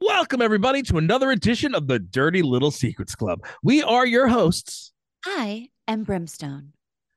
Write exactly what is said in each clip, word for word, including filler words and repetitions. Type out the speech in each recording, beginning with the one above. Welcome, everybody, to another edition of the Dirty Little Secrets Club. We are your hosts. I am Brimstone.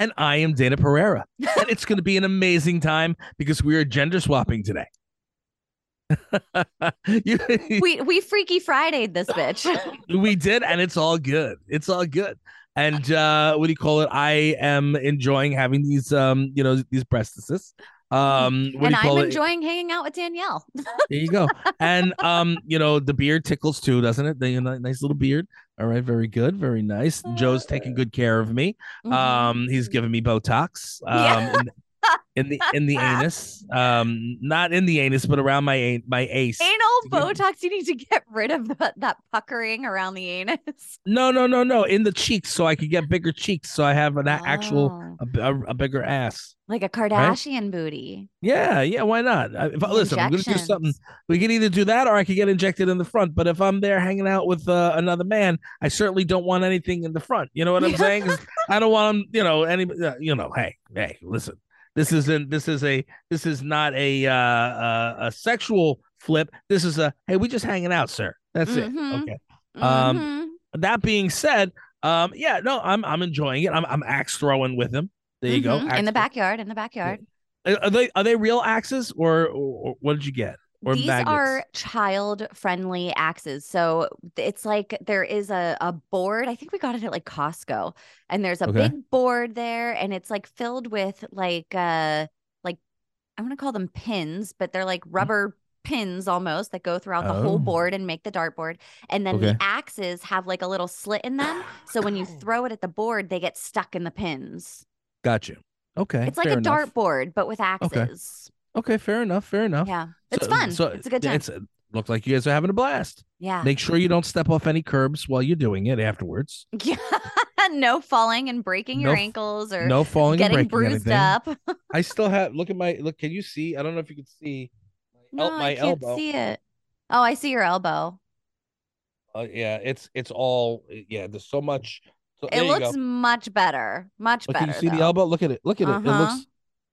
And I am Dayna Pereira. And it's going to be an amazing time because we are gender swapping today. you, we we Freaky Friday'd this bitch. We did, and it's all good. It's all good. And uh, what do you call it? I am enjoying having these, um, you know, these breastises. Um, what and do you call I'm enjoying it? Hanging out with Danielle. There you go. And, um, you know, the beard tickles too, doesn't it? The nice little beard. All right. Very good. Very nice. Joe's taking good care of me. Mm-hmm. Um, he's giving me Botox um, yeah. in, in the in the anus. Um, not in the anus, but around my, my ace. Anal Botox. You need to get rid of the, that puckering around the anus. No, no, no, no. In the cheeks. So I could get bigger cheeks. So I have an oh. actual, a, a, a bigger ass. Like a Kardashian right? booty. Yeah, yeah. Why not? If, listen, I'm going to do something. We can either do that or I could get injected in the front. But if I'm there hanging out with uh, another man, I certainly don't want anything in the front. You know what I'm saying? I don't want him. You know, any. Uh, you know, hey, hey, listen. This isn't. This is a. This is not a uh, uh, a sexual flip. This is a. Hey, we just hanging out, sir. That's mm-hmm. it. Okay. Mm-hmm. Um. That being said, um. Yeah. No. I'm. I'm enjoying it. I'm. I'm axe throwing with him. There you mm-hmm. go. Ax- in the backyard, in the backyard. Are they are they real axes or, or, or what did you get? Or these magnets? Are child-friendly axes. So it's like there is a, a board. I think we got it at like Costco. And there's a okay. big board there and it's like filled with like uh like I'm gonna call them pins, but they're like rubber mm-hmm. pins almost that go throughout the oh. whole board and make the dartboard. And then okay. the axes have like a little slit in them. So when you throw it at the board, they get stuck in the pins. Got you. Okay. It's like a dartboard, but with axes. Okay. okay. Fair enough. Fair enough. Yeah. It's so, fun. So it's a good time. It's, it looks like you guys are having a blast. Yeah. Make sure you don't step off any curbs while you're doing it afterwards. Yeah. No falling and breaking no, your ankles or no falling getting and bruised anything. Up. I still have, look at my, look, can you see? I don't know if you can see my, no, el- my I can't elbow. See it. Oh, I see your elbow. Uh, yeah. It's, it's all, yeah. There's so much. So, it looks much better, much look, better. Can you see though. The elbow? Look at it. Look at uh-huh. it. It looks,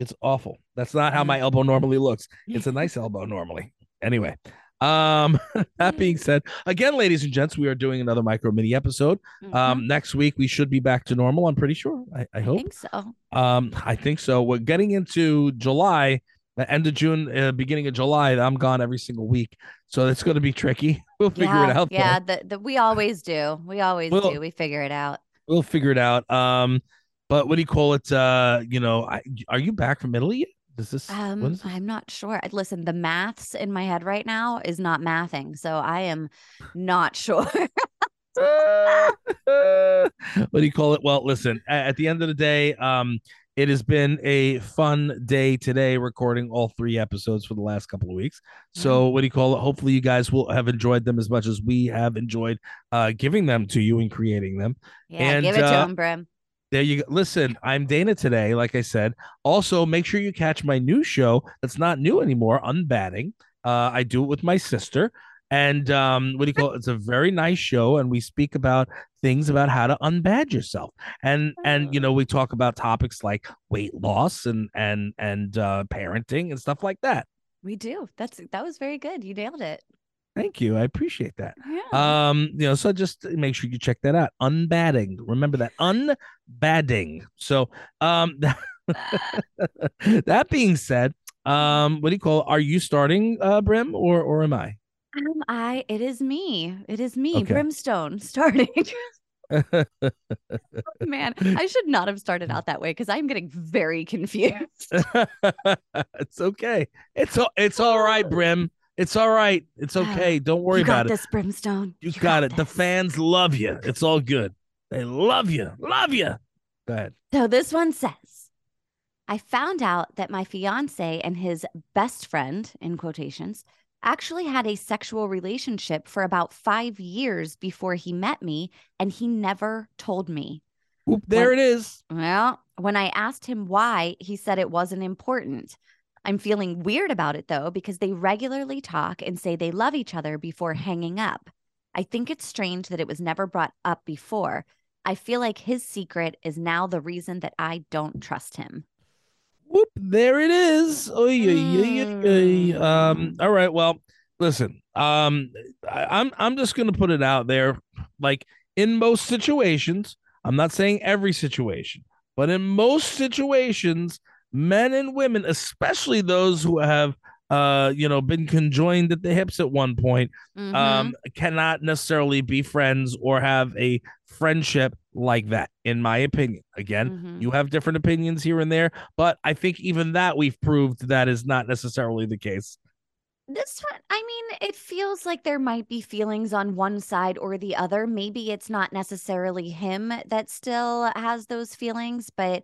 it's awful. That's not how my elbow normally looks. It's a nice elbow normally. Anyway, um, that being said, again, ladies and gents, we are doing another micro mini episode. Mm-hmm. Um, next week we should be back to normal. I'm pretty sure. I, I hope. I think so. Um, I think so. We're getting into July. The end of June, uh, beginning of July, I'm gone every single week. So it's going to be tricky. We'll figure yeah, it out. Yeah, the, the, we always do. We always we'll, do. We figure it out. We'll figure it out. Um, but what do you call it? Uh, you know, I, are you back from Italy yet? Is this, um, is this? I'm not sure. Listen, the maths in my head right now is not mathing. So I am not sure. uh, uh, what do you call it? Well, listen, at the end of the day, um, it has been a fun day today recording all three episodes for the last couple of weeks. So what do you call it? Hopefully you guys will have enjoyed them as much as we have enjoyed uh, giving them to you and creating them. Yeah, and, give it uh, to them, Brim. There you go. Listen, I'm Dayna today, like I said. Also, make sure you catch my new show that's not new anymore, Unbadging. Uh, I do it with my sister. And um, what do you call it? It's a very nice show. And we speak about things about how to unbadge yourself. And, and you know, we talk about topics like weight loss and and and uh, parenting and stuff like that. We do. That's that was very good. You nailed it. Thank you. I appreciate that. Yeah. Um, you know, so just make sure you check that out. Unbadding. Remember that. Unbadding. So um, that being said, um, what do you call it? Are you starting, uh, Brim, or or am I? Um, I it is me. It is me, okay. Brimstone, starting. Oh, man, I should not have started out that way because I'm getting very confused. It's okay. It's it's all right, Brim. It's all right. It's okay. Don't worry you got about this, it. Brimstone. You, you got, got it. This. The fans love you. It's all good. They love you. Love you. Go ahead. So this one says, I found out that my fiance and his best friend, in quotations, actually had a sexual relationship for about five years before he met me, and he never told me. Oop, there when, it is. Well, when I asked him why, he said it wasn't important. I'm feeling weird about it, though, because they regularly talk and say they love each other before hanging up. I think it's strange that it was never brought up before. I feel like his secret is now the reason that I don't trust him. Whoop, there it is. Oy, mm. oy, oy, oy. Um, all right, well, listen, um, I, I'm, I'm just going to put it out there. Like, in most situations, I'm not saying every situation, but in most situations, men and women, especially those who have, uh, you know, been conjoined at the hips at one point, mm-hmm. um, cannot necessarily be friends or have a friendship like that, in my opinion. Again, mm-hmm. you have different opinions here and there, but I think even that we've proved that is not necessarily the case. This one, I mean, it feels like there might be feelings on one side or the other. Maybe it's not necessarily him that still has those feelings, but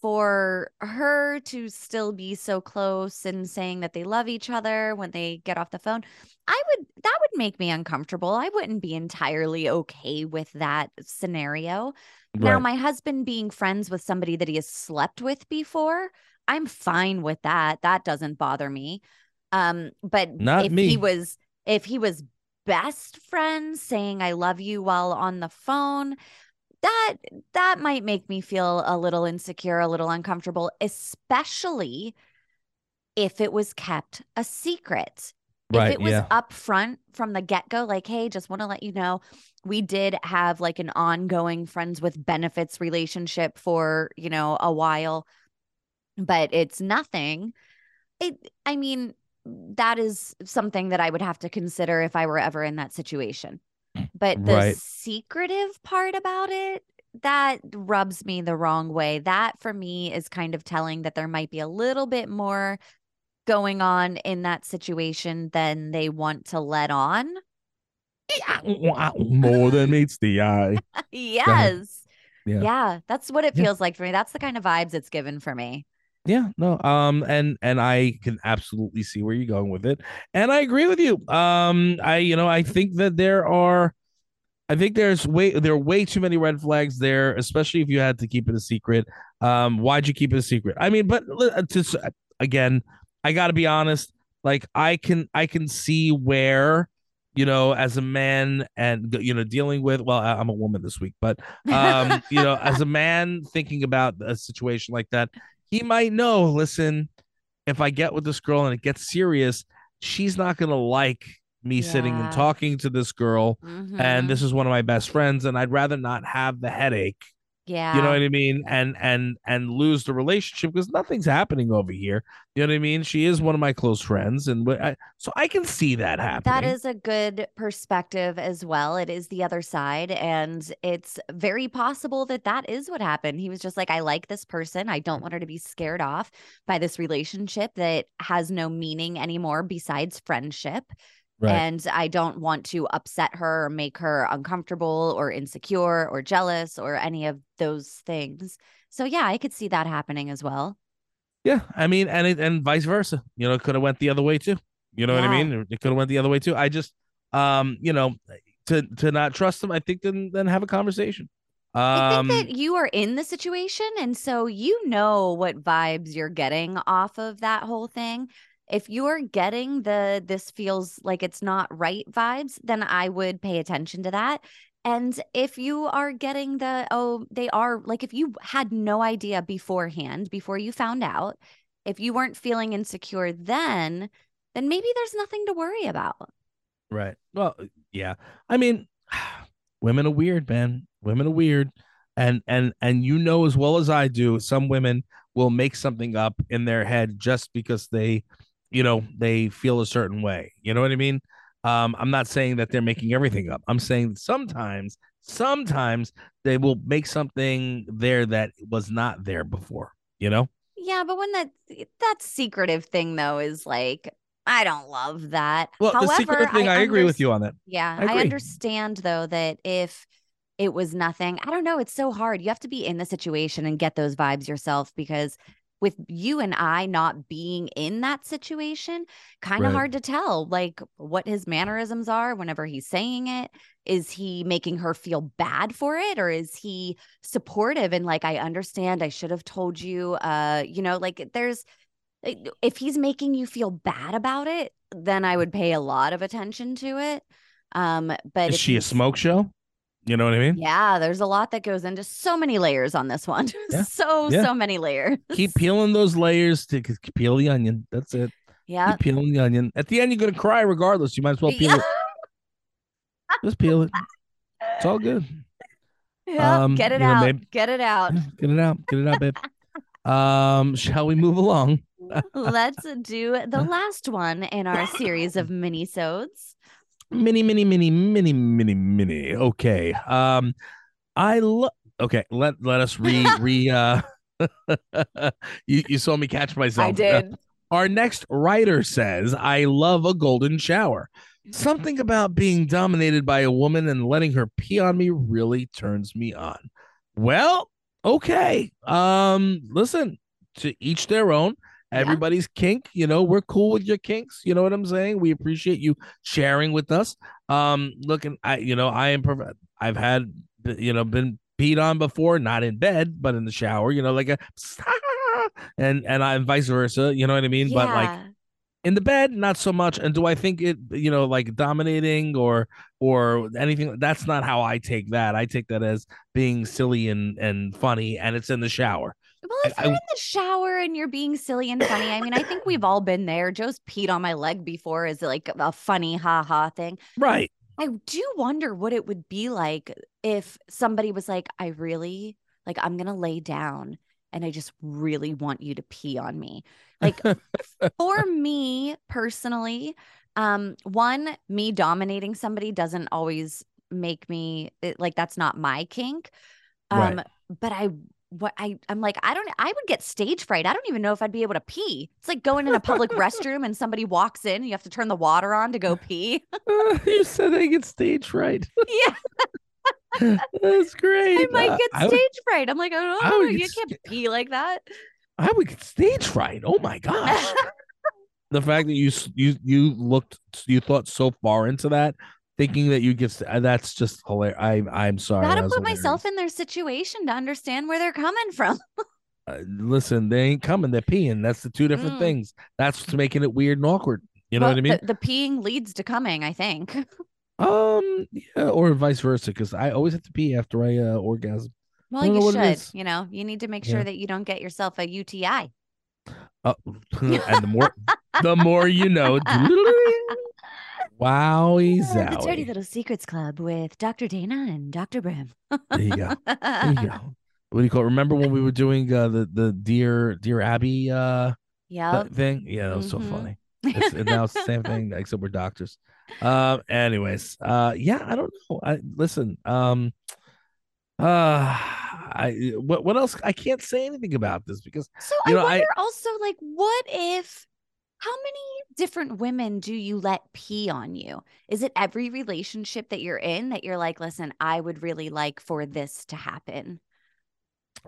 for her to still be so close and saying that they love each other when they get off the phone, I would, that would make me uncomfortable. I wouldn't be entirely okay with that scenario. Right. Now, my husband being friends with somebody that he has slept with before, I'm fine with that. That doesn't bother me. Um, but Not if me. he was, if he was best friends saying, I love you while on the phone, that, that might make me feel a little insecure, a little uncomfortable, especially if it was kept a secret. Right, if it was yeah. upfront from the get-go, like, hey, just want to let you know, we did have like an ongoing friends with benefits relationship for, you know, a while, but it's nothing. It, I mean, that is something that I would have to consider if I were ever in that situation. But the right. secretive part about it, that rubs me the wrong way. That for me is kind of telling that there might be a little bit more going on in that situation than they want to let on. Yeah. More than meets the eye. Yes. Yeah. yeah. That's what it feels yeah. like for me. That's the kind of vibes it's given for me. Yeah, no, um, and and I can absolutely see where you're going with it, and I agree with you. Um, I, you know, I think that there are, I think there's way there are way too many red flags there, especially if you had to keep it a secret. Um, why'd you keep it a secret? I mean, but just again, I got to be honest. Like, I can, I can see where, you know, as a man and, you know, dealing with, well, I'm a woman this week, but um, you know, as a man thinking about a situation like that. He might know, listen, if I get with this girl and it gets serious, she's not going to like me yeah. sitting and talking to this girl. Mm-hmm. And this is one of my best friends. And I'd rather not have the headache. Yeah. You know what I mean? And, and, and lose the relationship because nothing's happening over here. You know what I mean? She is one of my close friends. And I, so I can see that happening. That is a good perspective as well. It is the other side. And it's very possible that that is what happened. He was just like, I like this person. I don't want her to be scared off by this relationship that has no meaning anymore besides friendship. Right. And I don't want to upset her or make her uncomfortable or insecure or jealous or any of those things. So, yeah, I could see that happening as well. Yeah, I mean, and it, and vice versa. You know, it could have went the other way, too. You know yeah. what I mean? It could have went the other way, too. I just, um, you know, to, to not trust them, I think then, then have a conversation. Um, I think that you are in the situation. And so, you know what vibes you're getting off of that whole thing. If you're getting the this feels like it's not right vibes, then I would pay attention to that. And if you are getting the, oh, they are, like if you had no idea beforehand, before you found out, if you weren't feeling insecure then, then maybe there's nothing to worry about. Right. Well, yeah. I mean, women are weird, man. Women are weird. And, and, and you know as well as I do, some women will make something up in their head just because they... you know, they feel a certain way. You know what I mean? Um, I'm not saying that they're making everything up. I'm saying sometimes, sometimes they will make something there that was not there before, you know? Yeah, but when that that secretive thing, though, is like, I don't love that. Well, however, the secretive thing, I, I agree with you on that. Yeah, I, I understand, though, that if it was nothing, I don't know, it's so hard. You have to be in the situation and get those vibes yourself because with you and I not being in that situation, kind of right. hard to tell, like, what his mannerisms are whenever he's saying it. Is he making her feel bad for it, or is he supportive and like, I understand, I should have told you, uh, you know, like there's, if he's making you feel bad about it, then I would pay a lot of attention to it. Um, but is she a smoke show? You know what I mean? Yeah, there's a lot that goes into so many layers on this one. Yeah. so, yeah. so many layers. Keep peeling those layers to peel the onion. That's it. Yeah. Keep peeling the onion. At the end, you're going to cry regardless. You might as well peel yeah. it. Just peel it. It's all good. Yeah, um, get it out. Know, babe. Get it out. Get it out. Get it out, babe. Um, shall we move along? Let's do the last one in our series of mini-sodes. Mini, mini, mini, mini, mini, mini. Okay. Um, I love. Okay. Let let us re re. Uh, you you saw me catch myself. I did. Uh, our next writer says, "I love a golden shower. Something about being dominated by a woman and letting her pee on me really turns me on." Well, okay. Um, listen, to each their own. Everybody's yeah. kink, you know, we're cool with your kinks. You know what I'm saying? We appreciate you sharing with us. Um, look, and I, you know, I am, I've had, you know, been peed on before, not in bed, but in the shower, you know, like a, and, and I, and vice versa, you know what I mean? Yeah. But like in the bed, not so much. And do I think it, you know, like dominating or, or anything? That's not how I take that. I take that as being silly and, and funny, and it's in the shower. Well, if you're I, in the shower and you're being silly and funny, I mean, I think we've all been there. Joe's peed on my leg before is like a funny ha-ha thing. Right. I do wonder what it would be like if somebody was like, I really, like, I'm going to lay down and I just really want you to pee on me. Like, for me personally, um, one, me dominating somebody doesn't always make me, it, like, that's not my kink. Um, right. But I... What I I'm like, I don't, I would get stage fright. I don't even know if I'd be able to pee. It's like going in a public restroom and somebody walks in and you have to turn the water on to go pee. uh, you said I get stage fright. Yeah. That's great. I might get uh, stage would, fright. I'm like, oh, no, you can't st- pee like that. I would get stage fright. Oh my gosh. The fact that you, you, you looked, you thought so far into that, thinking that you get uh, that's just hilarious. I, I'm sorry. Gotta put hilarious. myself in their situation to understand where they're coming from. uh, listen, they ain't coming. They're peeing. That's the two different mm. things. That's what's making it weird and awkward. You well, know what I mean? The, the peeing leads to coming, I think. um, yeah, or vice versa, because I always have to pee after I uh, orgasm. Well, you should. You know, you need to make sure yeah. that you don't get yourself a U T I. Uh, and the more, the more you know. Wowie zowie. The Dirty Little Secrets Club with Doctor Dayna and Doctor Brim. There you go. There you go. What do you call it? Remember when we were doing uh, the the Dear Dear Abby uh yep. thing? Yeah, that was mm-hmm. so funny. It's, and now it's the same thing, except we're doctors. Uh, anyways, uh, yeah, I don't know. I listen. Um, uh, I what what else? I can't say anything about this because so you I know, wonder I, also like what if. How many different women do you let pee on you? Is it every relationship that you're in that you're like, listen, I would really like for this to happen?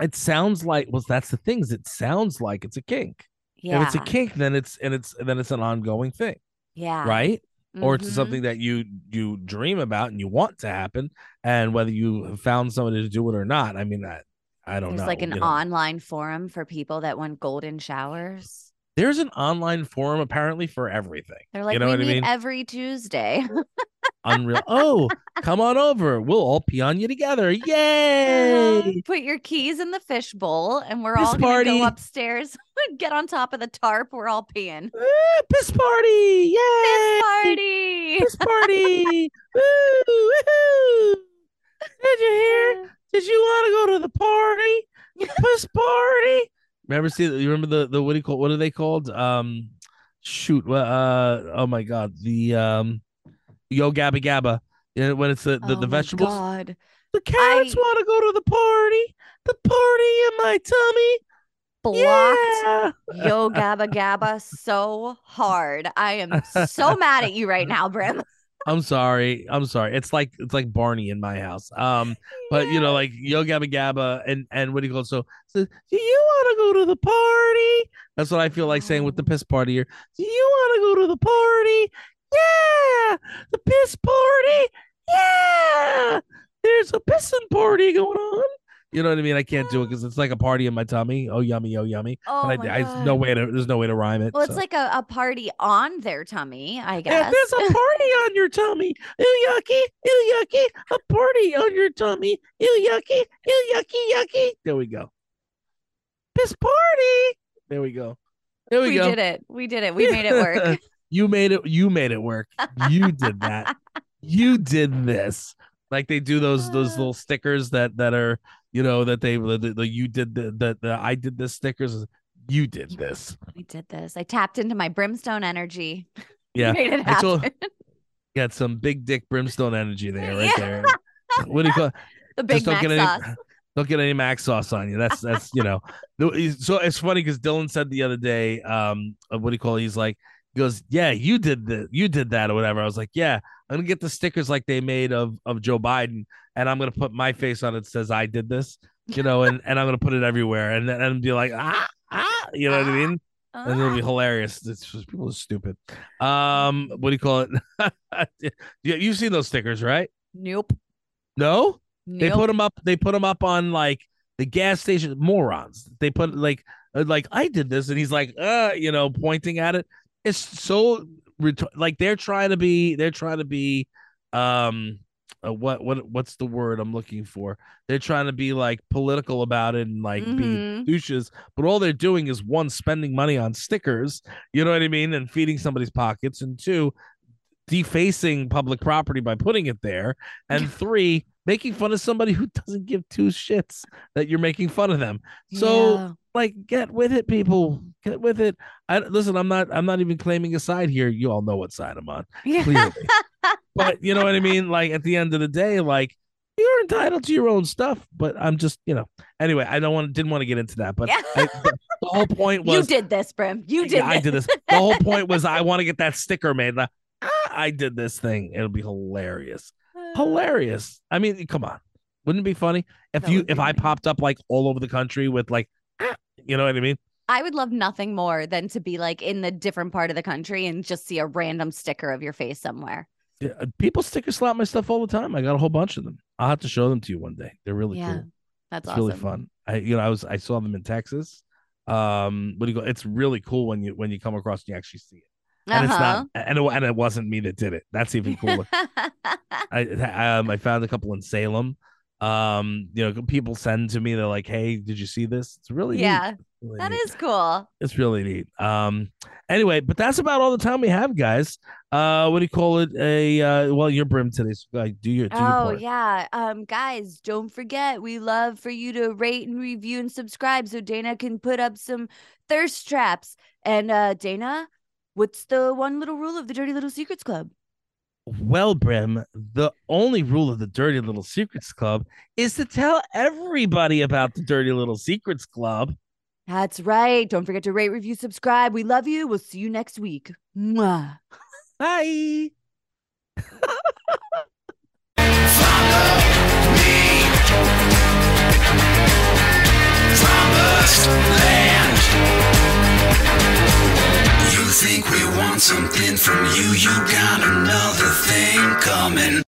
It sounds like, well, that's the thing. It sounds like it's a kink. Yeah. If it's a kink, then it's and it's then it's an ongoing thing. Yeah. Right. Mm-hmm. Or it's something that you you dream about and you want to happen, and whether you found somebody to do it or not. I mean, I, I don't There's know. There's like an you know. online forum for people that want golden showers. There's an online forum apparently for everything. They're like, you know we what meet I mean? every Tuesday. Unreal. Oh, come on over. We'll all pee on you together. Yay! Put your keys in the fishbowl, and we're piss all going to go upstairs. Get on top of the tarp. We're all peeing. Ooh, piss party! Yay! Piss party! Piss party! Woo! Woohoo! Did you hear? Did you want to go to the party? Piss party! Remember, see, you remember the, the what do you call what are they called? Um, shoot, uh, oh my god, the um, Yo Gabba Gabba. You know, when it's the the, oh the vegetables. God. The carrots I... want to go to the party. The party in my tummy. Blocked yeah. Yo Gabba Gabba so hard. I am so mad at you right now, Brim. I'm sorry. I'm sorry. It's like it's like Barney in my house. Um, but you know, like Yo Gabba Gabba and and what do you call it? So, so do you want to go to the party? That's what I feel like saying with the piss party here. Do you want to go to the party? Yeah, the piss party. Yeah, there's a pissing party going on. You know what I mean? I can't do it because it's like a party in my tummy. Oh yummy, oh yummy. Oh, but I, I, no way to, there's no way to rhyme it. Well, it's so. like a, a party on their tummy, I guess. Yeah, there's a party on your tummy. Ew yucky, ew yucky. A party on your tummy. Ew yucky, ew yucky, yucky. There we go. Piss party. There we go. There we, we go. We did it. We did it. We made it work. You made it. You made it work. You did that. You did this. Like they do those those little stickers that that are. You know that they the, the you did the, the the I did this stickers. You did this. We did this. I tapped into my brimstone energy. Yeah, made it happen. Told, got some big dick brimstone energy there, right yeah. there. What do you call it? The big Mac any, sauce? Don't get any Mac sauce on you. That's that's you know. So it's funny because Dylan said the other day, um, what do you call it? He's like, he goes, yeah, you did the you did that or whatever. I was like, yeah, I'm gonna get the stickers like they made of of Joe Biden. And I'm going to put my face on it that says I did this, you know, and, and I'm going to put it everywhere and and be like, ah, ah, you know ah, what I mean? Ah. And it'll be hilarious. It's just, people are stupid. Um, what do you call it? You've seen those stickers, right? Nope. No, nope. They put them up. They put them up on like the gas station. Morons. They put like like I did this. And he's like, uh, you know, pointing at it. It's so like they're trying to be they're trying to be. um. Uh, what what what's the word I'm looking for? They're trying to be like political about it and like mm-hmm. be douches, but all they're doing is one, spending money on stickers, you know what I mean, and feeding somebody's pockets, and two, defacing public property by putting it there, and three, making fun of somebody who doesn't give two shits that you're making fun of them. So yeah. like, get with it, people. Get with it. I, listen, I'm not I'm not even claiming a side here. You all know what side I'm on. Yeah. But you know what I mean? Like at the end of the day, like you're entitled to your own stuff, but I'm just, you know, anyway, I don't want, didn't want to get into that, but yeah. I, the, the whole point was. You did this, Brim. You did yeah, this. I did this. The whole point was I want to get that sticker made. Like, ah, I did this thing. It'll be hilarious. Hilarious. I mean, come on. Wouldn't it be funny if that you, if I funny. popped up like all over the country with like, ah, you know what I mean? I would love nothing more than to be like in the different part of the country and just see a random sticker of your face somewhere. People sticker slap my stuff all the time. I got a whole bunch of them. I'll have to show them to you one day. They're really yeah, cool. That's it's awesome. Really fun. I you know I was I saw them in Texas. Um, what do you go? It's really cool when you when you come across and you actually see it. And uh-huh. it's not and it, and it wasn't me that did it. That's even cooler. I um I found a couple in Salem. Um, you know, people send to me. They're like, "Hey, did you see this?" It's really yeah. Neat. Really that neat. Is cool. It's really neat. Um, anyway, but that's about all the time we have, guys. Uh, what do you call it? A uh, well, you're Brim today, so like, do your do your part. Oh yeah, um, guys, don't forget we love for you to rate and review and subscribe so Dayna can put up some thirst traps. And uh, Dayna, what's the one little rule of the Dirty Little Secrets Club? Well, Brim, the only rule of the Dirty Little Secrets Club is to tell everybody about the Dirty Little Secrets Club. That's right. Don't forget to rate, review, subscribe. We love you. We'll see you next week. Mwah. Bye. Follow me. Promised land. You think we want something from you? You got another thing coming.